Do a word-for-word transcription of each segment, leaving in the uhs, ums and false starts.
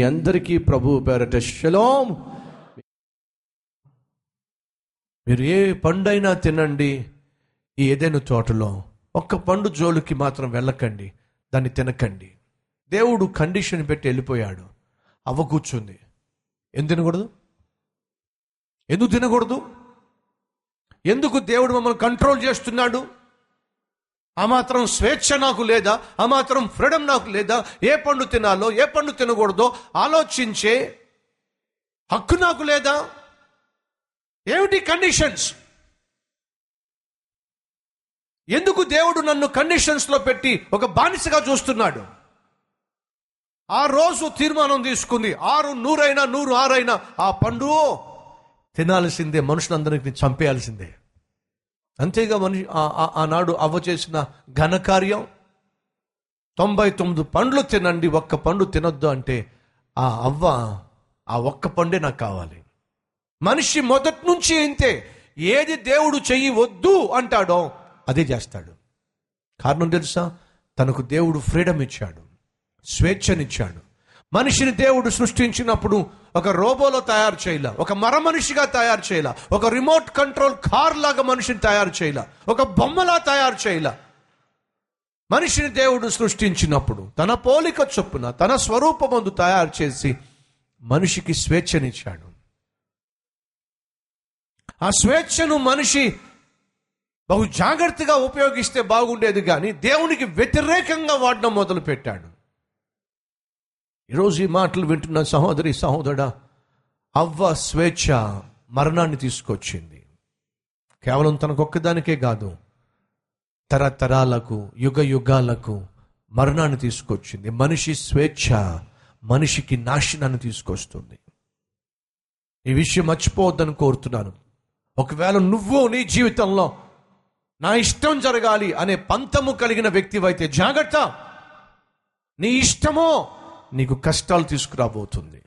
మీ అందరికీ ప్రభువు పేరట షలోమ్. మీరు ఏ పండైనా తినండి ఈ ఏదైనా తోటలో, ఒక్క పండు జోలుకి మాత్రం వెళ్ళకండి, దాన్ని తినకండి. దేవుడు కండిషన్ పెట్టి వెళ్ళిపోయాడు. అవ్వ కూర్చుంది, ఎందుకు తినకూడదు, ఎందుకు తినకూడదు, ఎందుకు దేవుడు మమ్మల్ని కంట్రోల్ చేస్తున్నాడు, ఆ మాత్రం స్వేచ్ఛ నాకు లేదా, ఆ మాత్రం ఫ్రీడమ్ నాకు లేదా, ఏ పండు తినాలో ఏ పండు తినకూడదో ఆలోచించే హక్కు నాకు లేదా, ఏమిటి కండిషన్స్, ఎందుకు దేవుడు నన్ను కండిషన్స్లో పెట్టి ఒక బానిసగా చూస్తున్నాడు. ఆ రోజు తీర్మానం తీసుకుంది, ఆరు నూరైనా నూరు ఆరైనా ఆ పండు తినాల్సిందే, మనుషులందరినీ చంపేయాల్సిందే. అంతేగా మనిషి ఆనాడు అవ్వ చేసిన ఘనకార్యం. తొంభై తొమ్మిది పండ్లు తినండి, ఒక్క పండు తినొద్దు అంటే ఆ అవ్వ ఆ ఒక్క పండే నాకు కావాలి. మనిషి మొదటి నుంచి ఇంతే, ఏది దేవుడు చెయ్యి వద్దు అంటాడో అదే చేస్తాడు. కారణం తెలుసా, తనకు దేవుడు ఫ్రీడమ్ ఇచ్చాడు, స్వేచ్ఛనిచ్చాడు. మనిషిని దేవుడు సృష్టించినప్పుడు ఒక రోబోలో తయారు చేయాల, ఒక మర మనిషిగా తయారు చేయాల, ఒక రిమోట్ కంట్రోల్ కార్ లాగా మనిషిని తయారు చేయాల, ఒక బొమ్మలా తయారు చేయాల. మనిషిని దేవుడు సృష్టించినప్పుడు తన పోలిక చొప్పున తన స్వరూపమందు తయారు చేసి మనిషికి స్వేచ్ఛనిచ్చాడు. ఆ స్వేచ్ఛను మనిషి బహు జాగ్రత్తగా ఉపయోగిస్తే బాగుండేది, కానీ దేవునికి వ్యతిరేకంగా వాడడం మొదలు పెట్టాడు. ఈరోజు ఈ మాటలు వింటున్న సహోదరి సహోదరుడా, అవ్వ స్వేచ్ఛ మరణాన్ని తీసుకొచ్చింది. కేవలం తనకొక్కదానికే కాదు, తరతరాలకు యుగ యుగాలకు మరణాన్ని తీసుకొచ్చింది. మనిషి స్వేచ్ఛ మనిషికి నాశనాన్ని తీసుకొస్తుంది. ఈ విషయం మర్చిపోవద్దని కోరుతున్నాను. ఒకవేళ నువ్వు నీ జీవితంలో నా ఇష్టం జరగాలి అనే పంతము కలిగిన వ్యక్తివైతే జాగ్రత్త, నీ ఇష్టమో నీకు కష్టాలు తీసుకురాబోతుంది,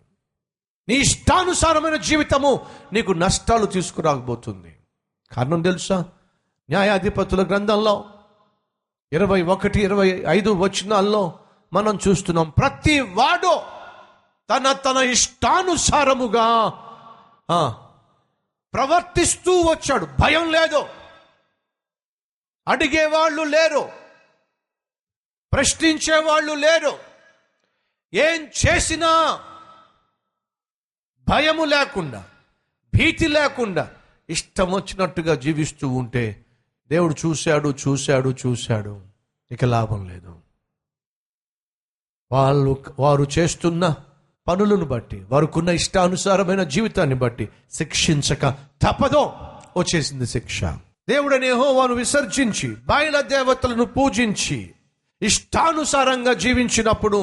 నీ ఇష్టానుసారమైన జీవితము నీకు నష్టాలు తీసుకురాబోతుంది. కారణం తెలుసా, న్యాయాధిపతుల గ్రంథంలో ఇరవై ఒకటి ఇరవై ఐదు వచనాల్లో మనం చూస్తున్నాం, ప్రతి వాడు తన తన ఇష్టానుసారముగా ప్రవర్తిస్తూ వచ్చాడు. భయం లేదు, అడిగేవాళ్ళు లేరు, ప్రశ్నించేవాళ్ళు లేరు, ఏం చేసినా భయము లేకుండా భీతి లేకుండా ఇష్టం వచ్చినట్టుగా జీవిస్తూ ఉంటే దేవుడు చూశాడు చూశాడు చూశాడు ఇక లాభం లేదు. వాళ్ళు వారు చేస్తున్న పనులను బట్టి, వారుకున్న ఇష్టానుసారమైన జీవితాన్ని బట్టి శిక్షించక తప్పదో వచ్చేసింది శిక్ష. దేవుడనే యెహోవాను విసర్జించి బయలు దేవతలను పూజించి ఇష్టానుసారంగా జీవించినప్పుడు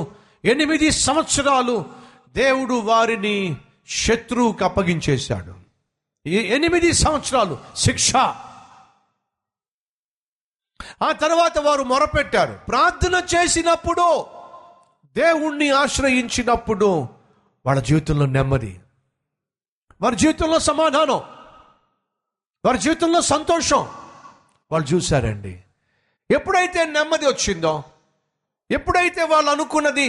ఎనిమిది సంవత్సరాలు దేవుడు వారిని శత్రువుకు అప్పగించేశాడు. ఈ ఎనిమిది సంవత్సరాలు శిక్ష. ఆ తర్వాత వారు మొరపెట్టారు, ప్రార్థన చేసినప్పుడు దేవుణ్ణి ఆశ్రయించినప్పుడు వాళ్ళ జీవితంలో నెమ్మది, వారి జీవితంలో సమాధానం, వారి జీవితంలో సంతోషం వాళ్ళు చూశారండి. ఎప్పుడైతే నెమ్మది వచ్చిందో, ఎప్పుడైతే వాళ్ళు అనుకున్నది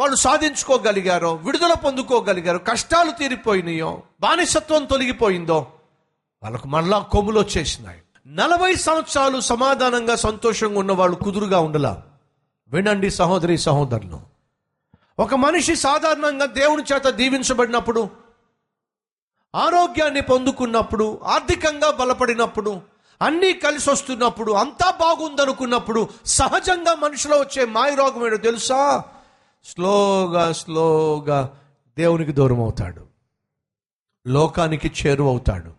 వాళ్ళు సాధించుకోగలిగారో, విడుదల పొందుకోగలిగారో, కష్టాలు తీరిపోయినాయో, బానిసత్వం తొలగిపోయిందో, వాళ్ళకు మళ్ళా కొమ్ములు వచ్చేసినాయి. నలభై సంవత్సరాలు సమాధానంగా సంతోషంగా ఉన్న వాళ్ళు కుదురుగా ఉండలా. వినండి సహోదరి సహోదరులు, ఒక మనిషి సాధారణంగా దేవుని చేత దీవించబడినప్పుడు, ఆరోగ్యాన్ని పొందుకున్నప్పుడు, ఆర్థికంగా బలపడినప్పుడు, అన్నీ కలిసి వస్తున్నప్పుడు, అంతా బాగుందనుకున్నప్పుడు సహజంగా మనిషిలో వచ్చే మాయరోగం ఏంటో తెలుసా, స్లోగా స్లోగా దేవునికి దూరం అవుతాడు, లోకానికి చేరువవుతాడు.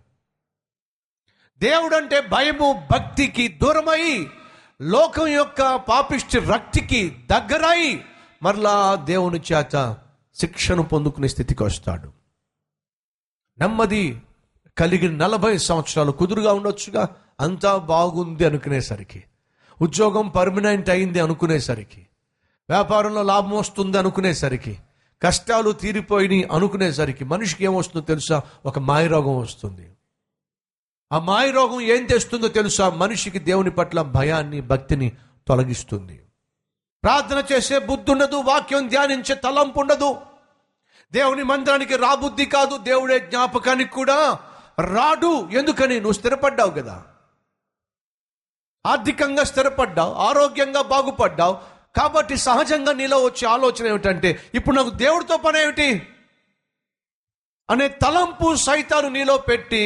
దేవుడంటే భయము భక్తికి దూరమై లోకం యొక్క పాపిష్టి రక్తికి దగ్గరై మరలా దేవుని చేత శిక్షను పొందుకునే స్థితికి వస్తాడు. నెమ్మది కలిగిన నలభై సంవత్సరాలు కుదురుగా ఉండొచ్చుగా, అంతా బాగుంది అనుకునేసరికి, ఉద్యోగం పర్మనెంట్ అయింది అనుకునేసరికి, వ్యాపారంలో లాభం వస్తుంది అనుకునేసరికి, కష్టాలు తీరిపోయినాయి అనుకునేసరికి మనిషికి ఏమొస్తుందో తెలుసా, ఒక మాయరోగం వస్తుంది. ఆ మాయరోగం ఏం తెస్తుందో తెలుసా, మనిషికి దేవుని పట్ల భయాన్ని భక్తిని తొలగిస్తుంది. ప్రార్థన చేసే బుద్ధి ఉండదు, వాక్యం ధ్యానించే తలంపు ఉండదు, దేవుని మందిరానికి రాబుద్ధి కాదు, దేవుడే జ్ఞాపకానికి కూడా రాడు. ఎందుకని? నువ్వు స్థిరపడ్డావు కదా, ఆర్థికంగా స్థిరపడ్డావు, ఆరోగ్యంగా బాగుపడ్డావు, కాబట్టి సహజంగా నీలో వచ్చే ఆలోచన ఏమిటంటే ఇప్పుడు నాకు దేవుడితో పని ఏమిటి అనే తలంపు సైతాను నీలో పెట్టి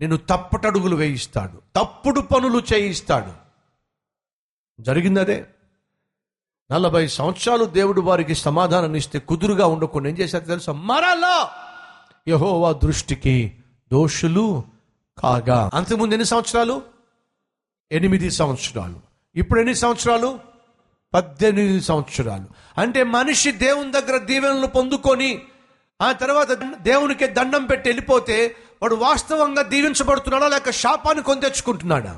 నేను తప్పటడుగులు వేయిస్తాడు, తప్పుడు పనులు చేయిస్తాడు. జరిగిందదే. నలభై సంవత్సరాలు దేవుడు వారికి సమాధానం ఇస్తే కుదురుగా ఉండకుండా ఏం చేశారు తెలుసా? మరలా యెహోవా దృష్టికి దోషులు కాగా. అంతకుముందు ఎన్ని సంవత్సరాలు? ఎనిమిది సంవత్సరాలు. ఇప్పుడు ఎన్ని సంవత్సరాలు? పద్దెనిమిది సంవత్సరాలు. అంటే మనిషి దేవుని దగ్గర దీవెనలు పొందుకొని ఆ తర్వాత దేవునికి దండం పెట్టి వెళ్ళిపోతే వాడు వాస్తవంగా దీవించబడుతున్నాడా లేక శాపాన్ని కొని తెచ్చుకుంటున్నాడా?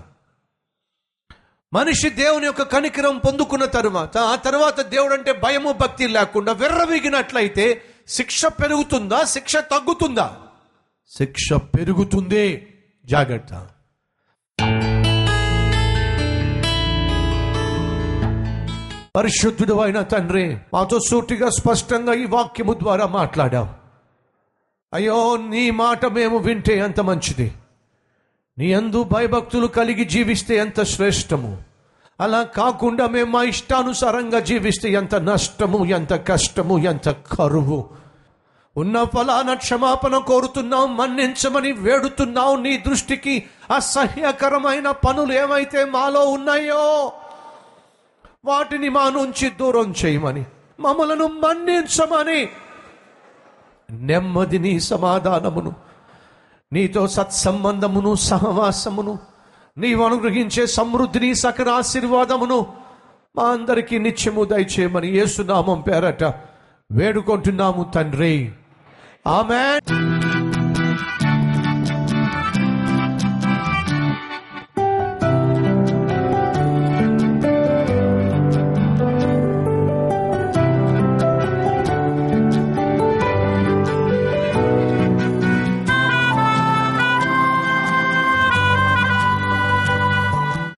మనిషి దేవుని యొక్క కనికరం పొందుకున్న తర్వాత ఆ తర్వాత దేవుడు అంటే భయము భక్తి లేకుండా విర్రవీగినట్లయితే శిక్ష పెరుగుతుందా, శిక్ష తగ్గుతుందా? శిక్ష పెరుగుతుంది. జాగ్రత్త. పరిశుద్ధుడు అయిన తండ్రి, మాతో సూటిగా స్పష్టంగా ఈ వాక్యము ద్వారా మాట్లాడావు. అయ్యో, నీ మాట మేము వింటే ఎంత మంచిది, నీ యందు భయభక్తులు కలిగి జీవిస్తే ఎంత శ్రేష్టము, అలా కాకుండా మేము మా ఇష్టానుసారంగా జీవిస్తే ఎంత నష్టము, ఎంత కష్టము, ఎంత కరువు. ఉన్న ఫలానా క్షమాపణ కోరుతున్నాం, మన్నించమని వేడుతున్నాం. నీ దృష్టికి అసహ్యకరమైన పనులు ఏమైతే మాలో ఉన్నాయో వాటిని మా నుంచి దూరం చేయమని, మమ్మలను మన్నించమని, నెమ్మదిని, సమాధానమును, నీతో సత్సంబంధమును, సహవాసమును, నీవు అనుగ్రహించే సమృద్ధిని, సకల ఆశీర్వాదమును మా అందరికీ నిత్యము దయచేయమని యేసునామం పేరట వేడుకుంటున్నాము తండ్రి. ఆమెన్.